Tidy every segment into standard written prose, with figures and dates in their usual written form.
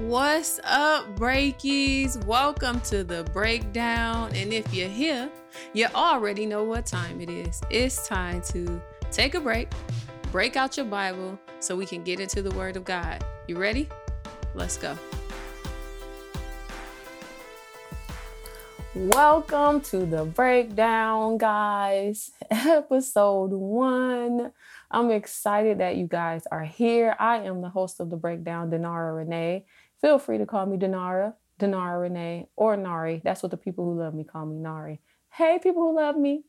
What's up, breakies? Welcome to The Breakdown. And if you're here, you already know what time it is. It's time to take a break, break out your Bible so we can get into the Word of God. You ready? Let's go. Welcome to The Breakdown, guys. Episode 1. I'm excited that you guys are here. I am the host of The Breakdown, Danara Renee. Feel free to call me Danara, Danara Renee, or Nari. That's what the people who love me call me, Nari. Hey, people who love me.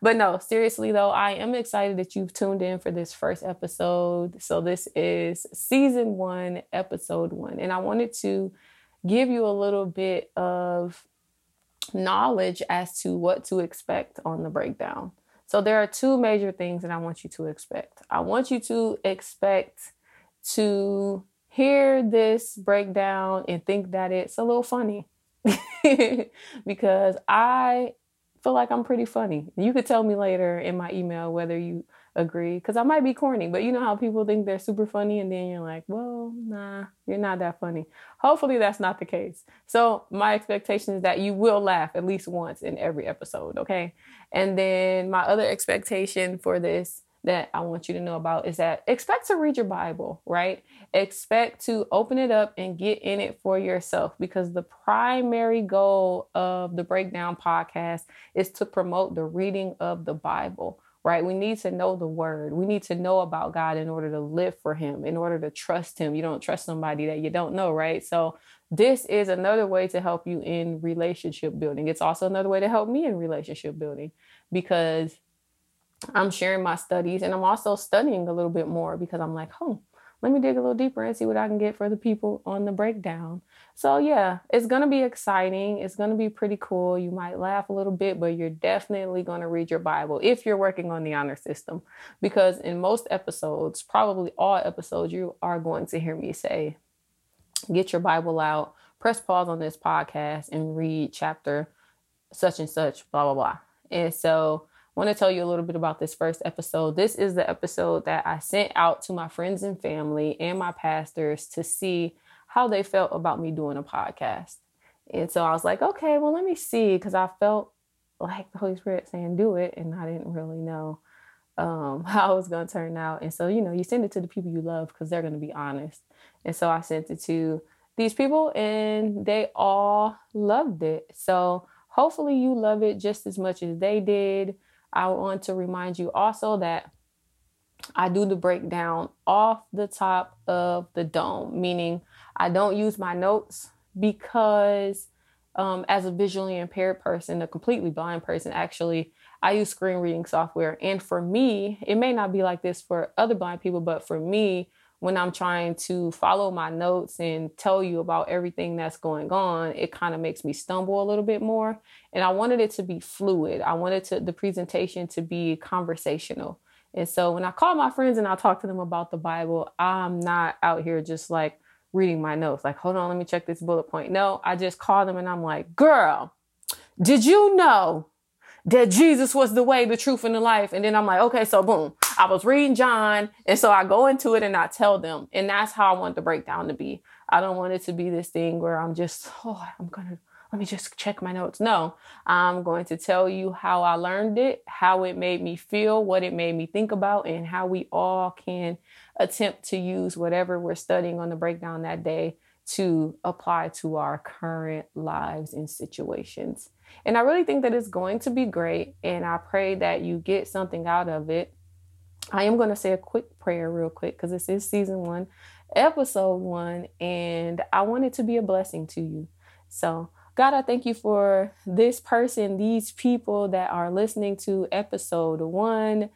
But no, seriously though, I am excited that you've tuned in for this first episode. So this is season 1, episode 1. And I wanted to give you a little bit of knowledge as to what to expect on The Breakdown. So there are 2 major things that I want you to expect. I want you to expect to hear this breakdown and think that it's a little funny because I feel like I'm pretty funny. You could tell me later in my email whether you agree, because I might be corny, but you know how people think they're super funny and then you're like, well, nah, you're not that funny. Hopefully that's not the case. So my expectation is that you will laugh at least once in every episode, okay? And then my other expectation for this that I want you to know about is that expect to read your Bible, right? Expect to open it up and get in it for yourself, because the primary goal of The Breakdown podcast is to promote the reading of the Bible, right? We need to know the Word. We need to know about God in order to live for Him, in order to trust Him. You don't trust somebody that you don't know, right? So this is another way to help you in relationship building. It's also another way to help me in relationship building, because I'm sharing my studies and I'm also studying a little bit more, because I'm like, oh, let me dig a little deeper and see what I can get for the people on The Breakdown. So yeah, it's going to be exciting. It's going to be pretty cool. You might laugh a little bit, but you're definitely going to read your Bible if you're working on the honor system, because in most episodes, probably all episodes, you are going to hear me say, get your Bible out, press pause on this podcast and read chapter such and such, blah, blah, blah. And so I want to tell you a little bit about this first episode. This is the episode that I sent out to my friends and family and my pastors to see how they felt about me doing a podcast. And so I was like, okay, well, let me see, because I felt like the Holy Spirit saying, do it. And I didn't really know how it was going to turn out. And so, you know, you send it to the people you love because they're going to be honest. And so I sent it to these people and they all loved it. So hopefully you love it just as much as they did. I want to remind you also that I do the breakdown off the top of the dome, meaning I don't use my notes, because as a visually impaired person, a completely blind person, actually, I use screen reading software. And for me, it may not be like this for other blind people, but for me, when I'm trying to follow my notes and tell you about everything that's going on, it kind of makes me stumble a little bit more. And I wanted it to be fluid. I wanted the presentation to be conversational. And so when I call my friends and I talk to them about the Bible, I'm not out here just like reading my notes. Like, hold on, let me check this bullet point. No, I just call them and I'm like, girl, did you know that Jesus was the way, the truth, and the life? And then I'm like, okay, so boom, I was reading John. And so I go into it and I tell them, and that's how I want the breakdown to be. I don't want it to be this thing where I'm just, let me just check my notes. No, I'm going to tell you how I learned it, how it made me feel, what it made me think about, and how we all can attempt to use whatever we're studying on the breakdown that day to apply to our current lives and situations. And I really think that it's going to be great. And I pray that you get something out of it. I am going to say a quick prayer real quick, because this is season 1, episode 1, and I want it to be a blessing to you. So God, I thank you for this person, these people that are listening to episode 1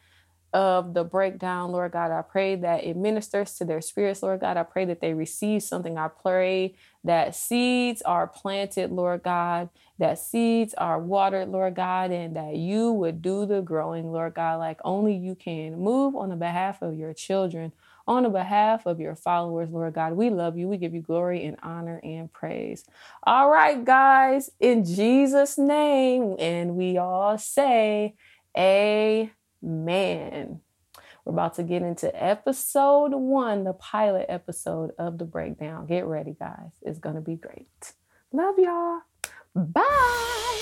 of The Breakdown. Lord God, I pray that it ministers to their spirits. Lord God, I pray that they receive something. I pray that seeds are planted, Lord God, that seeds are watered, Lord God, and that you would do the growing, Lord God, like only you can. Move on the behalf of your children, on the behalf of your followers, Lord God. We love you. We give you glory and honor and praise. All right, guys, in Jesus' name, and we all say amen. We're about to get into episode 1, the pilot episode of The Breakdown. Get ready, guys. It's going to be great. Love y'all. Bye.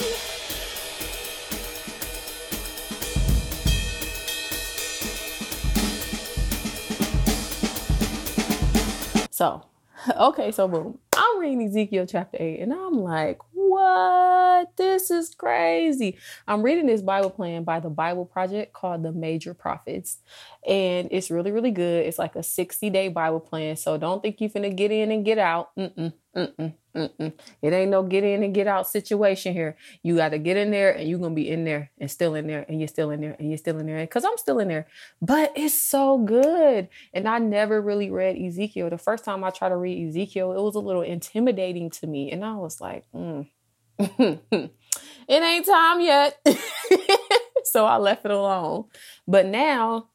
So boom. I'm reading Ezekiel chapter 8 and I'm like, what? This is crazy. I'm reading this Bible plan by the Bible Project called The Major Prophets. And it's really, really good. It's like a 60-day Bible plan. So don't think you're finna get in and get out. It ain't no get in and get out situation here. You got to get in there and you're going to be in there and still in there and you're still in there and you're still in there because I'm still in there. But it's so good. And I never really read Ezekiel. The first time I tried to read Ezekiel, it was a little intimidating to me. And I was like, it ain't time yet. So I left it alone. But now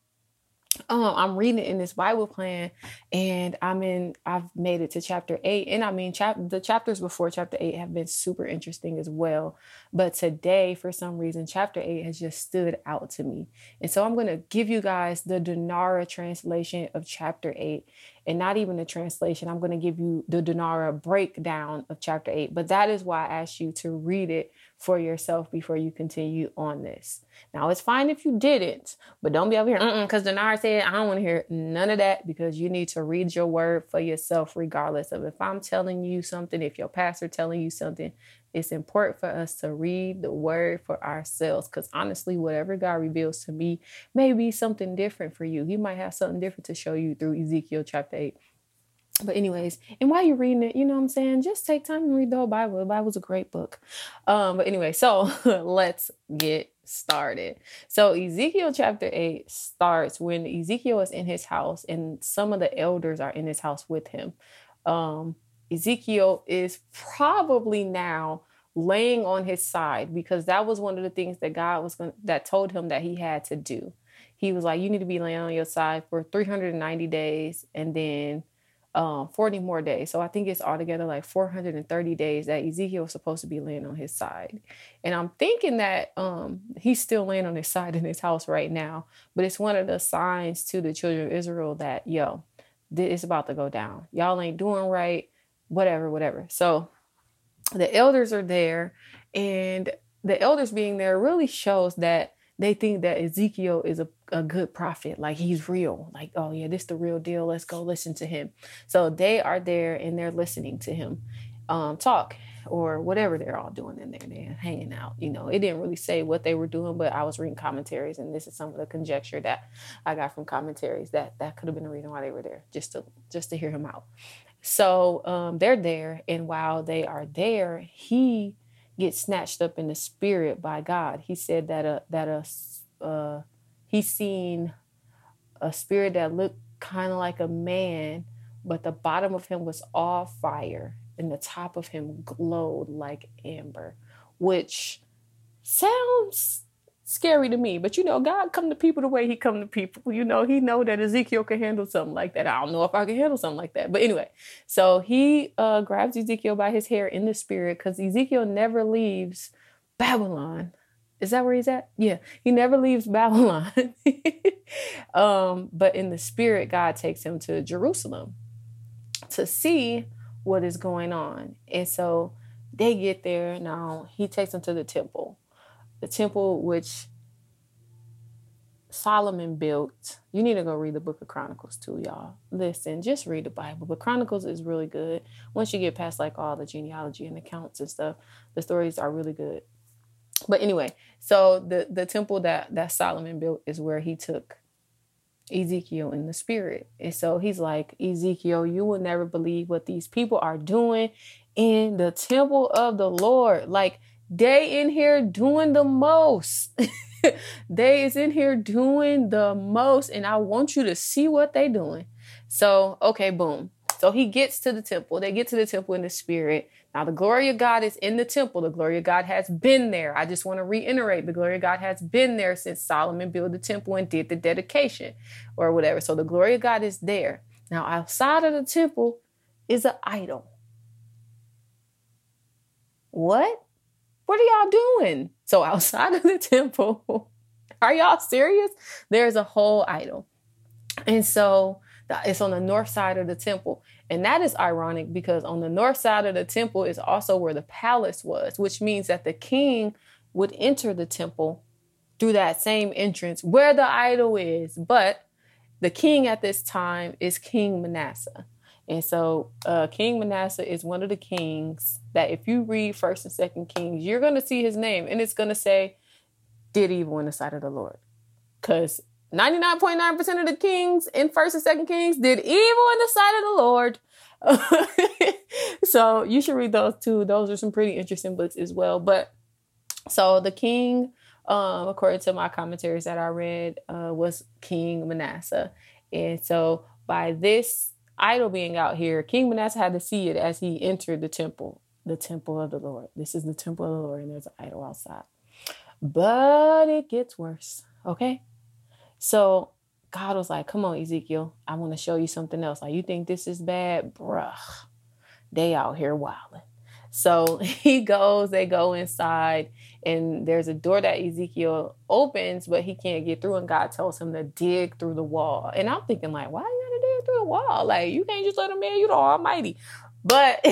I'm reading it in this Bible plan and I've made it to chapter 8. And I mean, the chapters before chapter 8 have been super interesting as well. But today, for some reason, chapter 8 has just stood out to me. And so I'm going to give you guys the Danara translation of chapter 8. And not even a translation. I'm going to give you the Danara breakdown of chapter 8. But that is why I asked you to read it for yourself before you continue on this. Now, it's fine if you didn't, but don't be over here, because Danara said, I don't want to hear none of that, because you need to read your word for yourself, regardless of if I'm telling you something, if your pastor telling you something. It's important for us to read the word for ourselves, because honestly, whatever God reveals to me may be something different for you. He might have something different to show you through Ezekiel chapter 8. But anyways, and while you're reading it, you know what I'm saying? Just take time and read the whole Bible. The Bible's a great book. But anyway, so let's get started. So Ezekiel chapter 8 starts when Ezekiel is in his house and some of the elders are in his house with him. Ezekiel is probably now laying on his side, because that was one of the things that God was that told him that he had to do. He was like, you need to be laying on your side for 390 days and then 40 more days. So I think it's altogether like 430 days that Ezekiel was supposed to be laying on his side. And I'm thinking that he's still laying on his side in his house right now. But it's one of the signs to the children of Israel that, it's about to go down. Y'all ain't doing right. Whatever. So the elders are there, and the elders being there really shows that they think that Ezekiel is a good prophet. Like, he's real. Like, oh yeah, this is the real deal. Let's go listen to him. So they are there and they're listening to him talk or whatever they're all doing in there. They're hanging out. It didn't really say what they were doing, but I was reading commentaries, and this is some of the conjecture that I got from commentaries that could have been the reason why they were there, just to hear him out. So they're there, and while they are there, he gets snatched up in the spirit by God. He said that he seen a spirit that looked kind of like a man, but the bottom of him was all fire, and the top of him glowed like amber, which sounds scary to me, but God come to people the way he come to people. He know that Ezekiel can handle something like that. I don't know if I can handle something like that, but anyway. So he grabs Ezekiel by his hair in the spirit, because Ezekiel never leaves Babylon. Is that where he's at? Yeah, he never leaves Babylon. But in the spirit, God takes him to Jerusalem to see what is going on. And so they get there. Now he takes them to the temple. The temple which Solomon built. You need to go read the book of Chronicles too, y'all. Listen, just read the Bible. But Chronicles is really good. Once you get past like all the genealogy and accounts and stuff, the stories are really good. But anyway, so the temple that Solomon built is where he took Ezekiel in the spirit. And so he's like, Ezekiel, you will never believe what these people are doing in the temple of the Lord. Like, they in here doing the most. They is in here doing the most. And I want you to see what they doing. So, okay, boom. So he gets to the temple. They get to the temple in the spirit. Now, the glory of God is in the temple. The glory of God has been there. I just want to reiterate, the glory of God has been there since Solomon built the temple and did the dedication or whatever. So the glory of God is there. Now, outside of the temple is an idol. What? What are y'all doing? So outside of the temple, are y'all serious? There's a whole idol. And so it's on the north side of the temple. And that is ironic because on the north side of the temple is also where the palace was, which means that the king would enter the temple through that same entrance where the idol is. But the king at this time is King Manasseh. And so King Manasseh is one of the kings that if you read 1st and 2nd Kings, you're going to see his name and it's going to say, did evil in the sight of the Lord. Because 99.9% of the kings in 1st and 2nd Kings did evil in the sight of the Lord. So you should read those too. Those are some pretty interesting books as well. But so the king, according to my commentaries that I read, was King Manasseh. And so by this idol being out here, King Manasseh had to see it as he entered the temple of the Lord. This is the temple of the Lord and there's an idol outside. But it gets worse. Okay. So God was like, come on, Ezekiel, I want to show you something else. Like, you think this is bad? Bruh, they out here wilding. So he goes, they go inside and there's a door that Ezekiel opens, but he can't get through. And God tells him to dig through the wall. And I'm thinking like, why you got to dig through the wall? Like, you can't just let him in, you the Almighty. But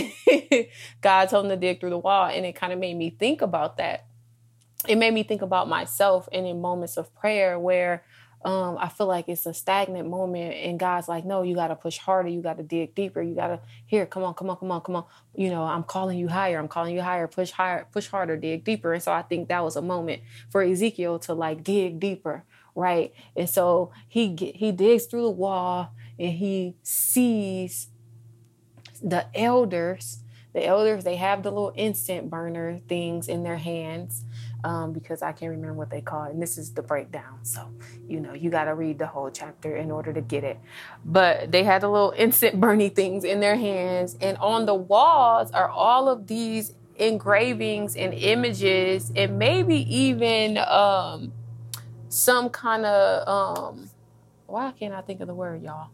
God told him to dig through the wall. And it kind of made me think about that. It made me think about myself and in moments of prayer where I feel like it's a stagnant moment and God's like, no, you got to push harder. You got to dig deeper. You got to here. Come on. You know, I'm calling you higher. Push higher, push harder, dig deeper. And so I think that was a moment for Ezekiel to like dig deeper. Right. And so he digs through the wall and he sees the elders. The elders, they have the little incense burner things in their hands because I can't remember what they call it. And this is the breakdown. So, you know, you got to read the whole chapter in order to get it. But they had the little incense burning things in their hands. And on the walls are all of these engravings and images and maybe even some kind of, why can't I think of the word, y'all?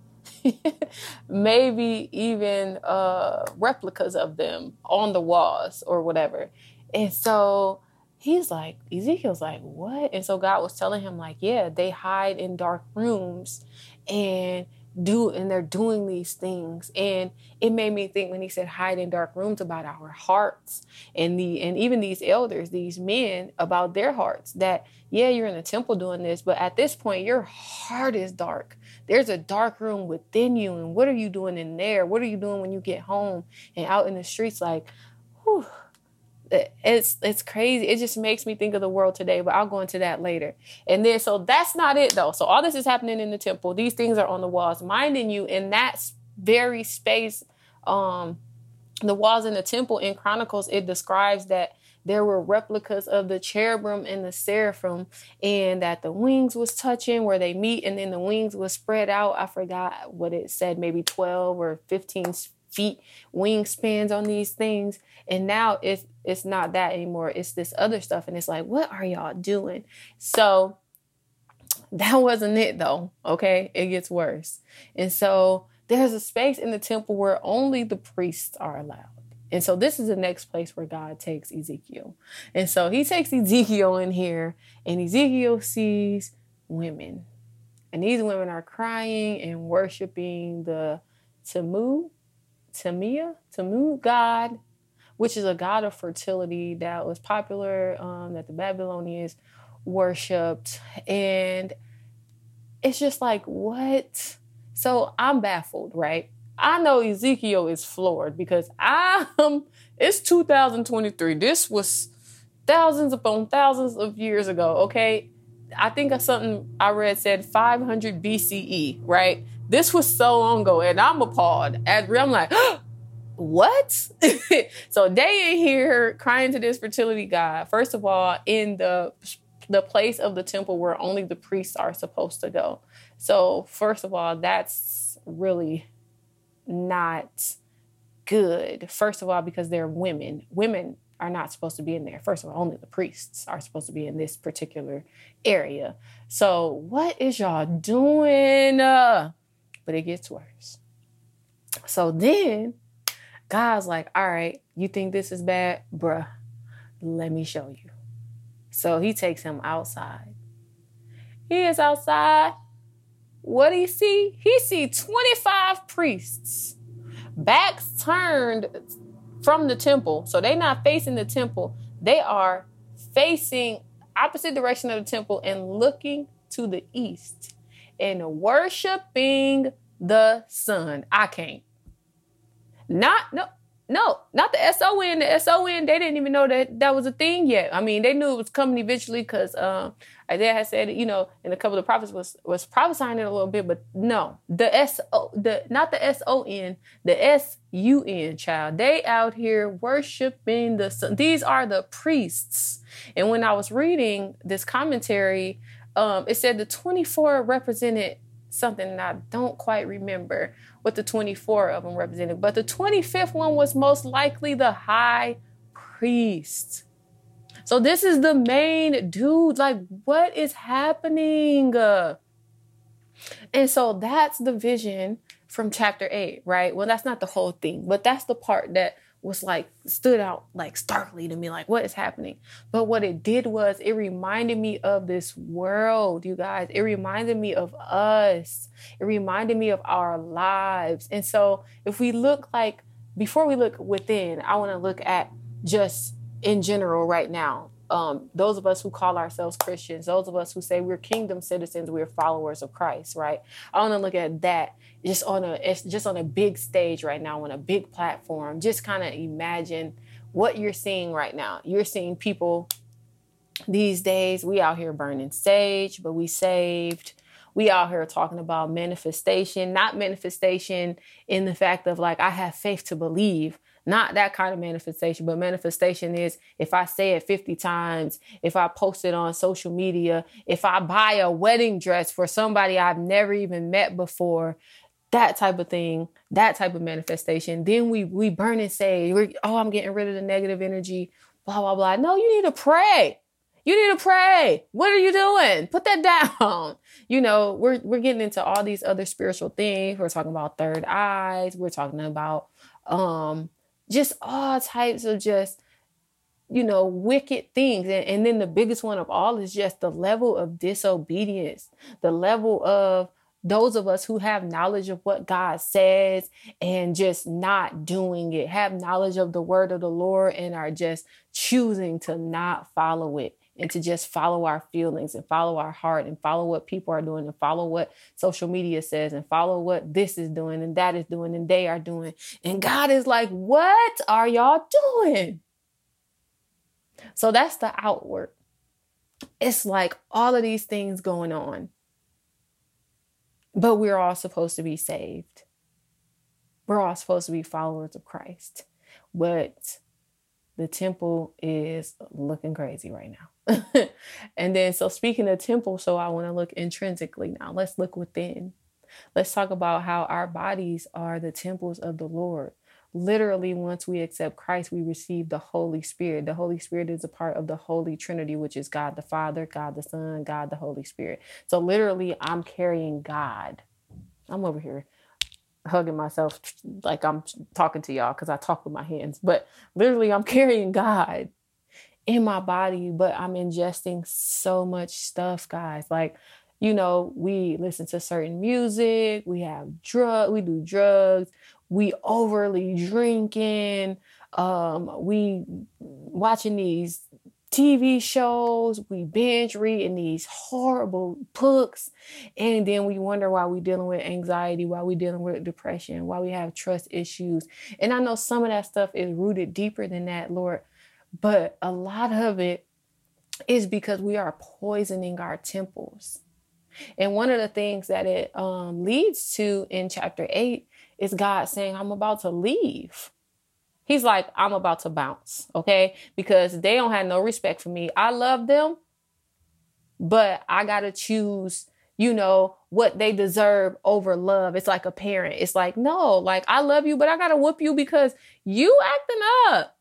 Maybe even replicas of them on the walls or whatever. And so Ezekiel's like, what? And so God was telling him like, yeah, they hide in dark rooms and they're doing these things. And it made me think when he said hide in dark rooms about our hearts and even these elders, these men about their hearts that, yeah, you're in the temple doing this, but at this point, your heart is dark. There's a dark room within you. And what are you doing in there? What are you doing when you get home and out in the streets? Like, whew, it's crazy. It just makes me think of the world today, but I'll go into that later. And then, so that's not it though. So all this is happening in the temple. These things are on the walls, minding you in that very space. The walls in the temple in Chronicles, it describes that there were replicas of the cherubim and the seraphim and that the wings was touching where they meet. And then the wings was spread out. I forgot what it said, maybe 12 or 15 feet wingspans on these things. And now it's not that anymore. It's this other stuff. And it's like, what are y'all doing? So that wasn't it though. Okay. It gets worse. And so there's a space in the temple where only the priests are allowed. And so this is the next place where God takes Ezekiel. And so he takes Ezekiel in here and Ezekiel sees women. And these women are crying and worshiping the Tammuz god, which is a god of fertility that was popular, that the Babylonians worshipped. And it's just like, what? So I'm baffled, right? I know Ezekiel is floored because it's 2023. This was thousands upon thousands of years ago, okay? I think something I read said 500 BCE, right? This was so long ago, and I'm appalled. I'm like, what? So they in here crying to this fertility god. First of all, in the place of the temple where only the priests are supposed to go. So first of all, that's really not good. First of all, because they're women. Women are not supposed to be in there. First of all, only the priests are supposed to be in this particular area. So what is y'all doing? But it gets worse. So then God's like, all right, you think this is bad? Bruh, let me show you. So he takes him outside. He is outside what he see? He see 25 priests, backs turned from the temple. So they not facing the temple. They are facing opposite direction of the temple and looking to the east and worshiping the sun. I can't. Not the S-O-N. The S-O-N, they didn't even know that that was a thing yet. I mean, they knew it was coming eventually because Isaiah had said, you know, and a couple of the prophets was prophesying it a little bit, but no. Not the S-O-N, the S-U-N, child. They out here worshiping the sun. These are the priests. And when I was reading this commentary, it said the 24 represented something, and I don't quite remember what the 24 of them represented, but the 25th one was most likely the high priest. So this is the main dude. Like, what is happening? And so that's the vision from chapter 8, right? Well, that's not the whole thing, but that's the part that was like stood out like starkly to me, like what is happening? But what it did was it reminded me of this world, you guys. It reminded me of us. It reminded me of our lives. And so if we look like, before we look within, I want to look at just in general right now. Those of us who call ourselves Christians, those of us who say we're kingdom citizens, we're followers of Christ, right? I want to look at that just on a big stage right now, on a big platform. Just kind of imagine what you're seeing right now. You're seeing people these days. We out here burning sage, but we saved. We out here talking about manifestation, not manifestation in the fact of like, I have faith to believe. Not that kind of manifestation, but manifestation is if I say it 50 times, if I post it on social media, if I buy a wedding dress for somebody I've never even met before, that type of thing, that type of manifestation. Then we burn and say, I'm getting rid of the negative energy, blah, blah, blah. No, you need to pray. You need to pray. What are you doing? Put that down. You know, we're getting into all these other spiritual things. We're talking about third eyes. We're talking about, just all types of just, you know, wicked things. And then the biggest one of all is just the level of disobedience, the level of those of us who have knowledge of what God says and just not doing it, have knowledge of the word of the Lord and are just choosing to not follow it and to just follow our feelings and follow our heart and follow what people are doing and follow what social media says and follow what this is doing and that is doing and they are doing. And God is like, what are y'all doing? So that's the outward. It's like all of these things going on. But we're all supposed to be saved. We're all supposed to be followers of Christ. But the temple is looking crazy right now. And then, so speaking of temple, so I want to look intrinsically now. Let's look within. Let's talk about how our bodies are the temples of the Lord. Literally, once we accept Christ, we receive the Holy Spirit. The Holy Spirit is a part of the Holy Trinity, which is God the Father, God the Son, God the Holy Spirit. So literally, I'm carrying God. I'm over here hugging myself like I'm talking to y'all because I talk with my hands, but literally I'm carrying God in my body, but I'm ingesting so much stuff, guys. Like, you know, we listen to certain music, we do drugs, we overly drinking, we watching these TV shows, we binge reading these horrible books, and then we wonder why we're dealing with anxiety, why we're dealing with depression, why we have trust issues. And I know some of that stuff is rooted deeper than that, Lord, but a lot of it is because we are poisoning our temples. And one of the things that it leads to in chapter 8 is God saying, I'm about to leave. He's like, I'm about to bounce, okay? Because they don't have no respect for me. I love them, but I got to choose, you know, what they deserve over love. It's like a parent. It's like, no, like, I love you, but I got to whoop you because you acting up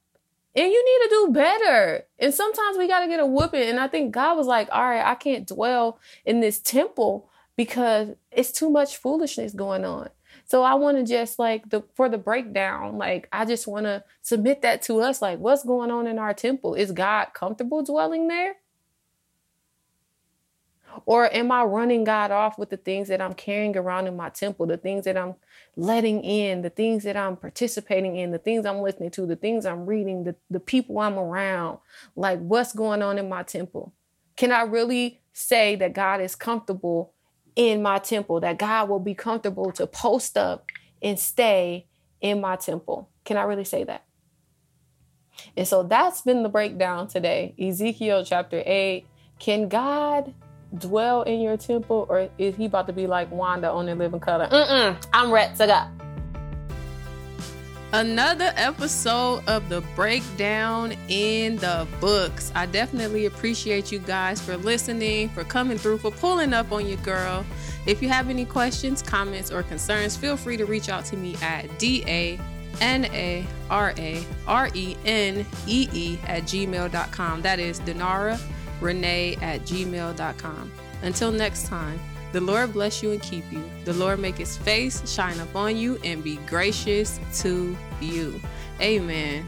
and you need to do better. And sometimes we got to get a whooping. And I think God was like, all right, I can't dwell in this temple because it's too much foolishness going on. So I want to just like for the breakdown, like I just want to submit that to us. Like what's going on in our temple? Is God comfortable dwelling there? Or am I running God off with the things that I'm carrying around in my temple, the things that I'm letting in, the things that I'm participating in, the things I'm listening to, the things I'm reading, the people I'm around? Like, what's going on in my temple? Can I really say that God is comfortable in my temple, that God will be comfortable to post up and stay in my temple? Can I really say that? And so that's been the breakdown today. Ezekiel chapter 8. Can God dwell in your temple, or is he about to be like Wanda on their living color? I'm ready to go. Another episode of The Breakdown in the books. I definitely appreciate you guys for listening, for coming through, for pulling up on your girl. If you have any questions, comments, or concerns, feel free to reach out to me at danararenee@gmail.com. That is Danara Renee @gmail.com. Until next time, the Lord bless you and keep you. The Lord make his face shine upon you and be gracious to you. Amen.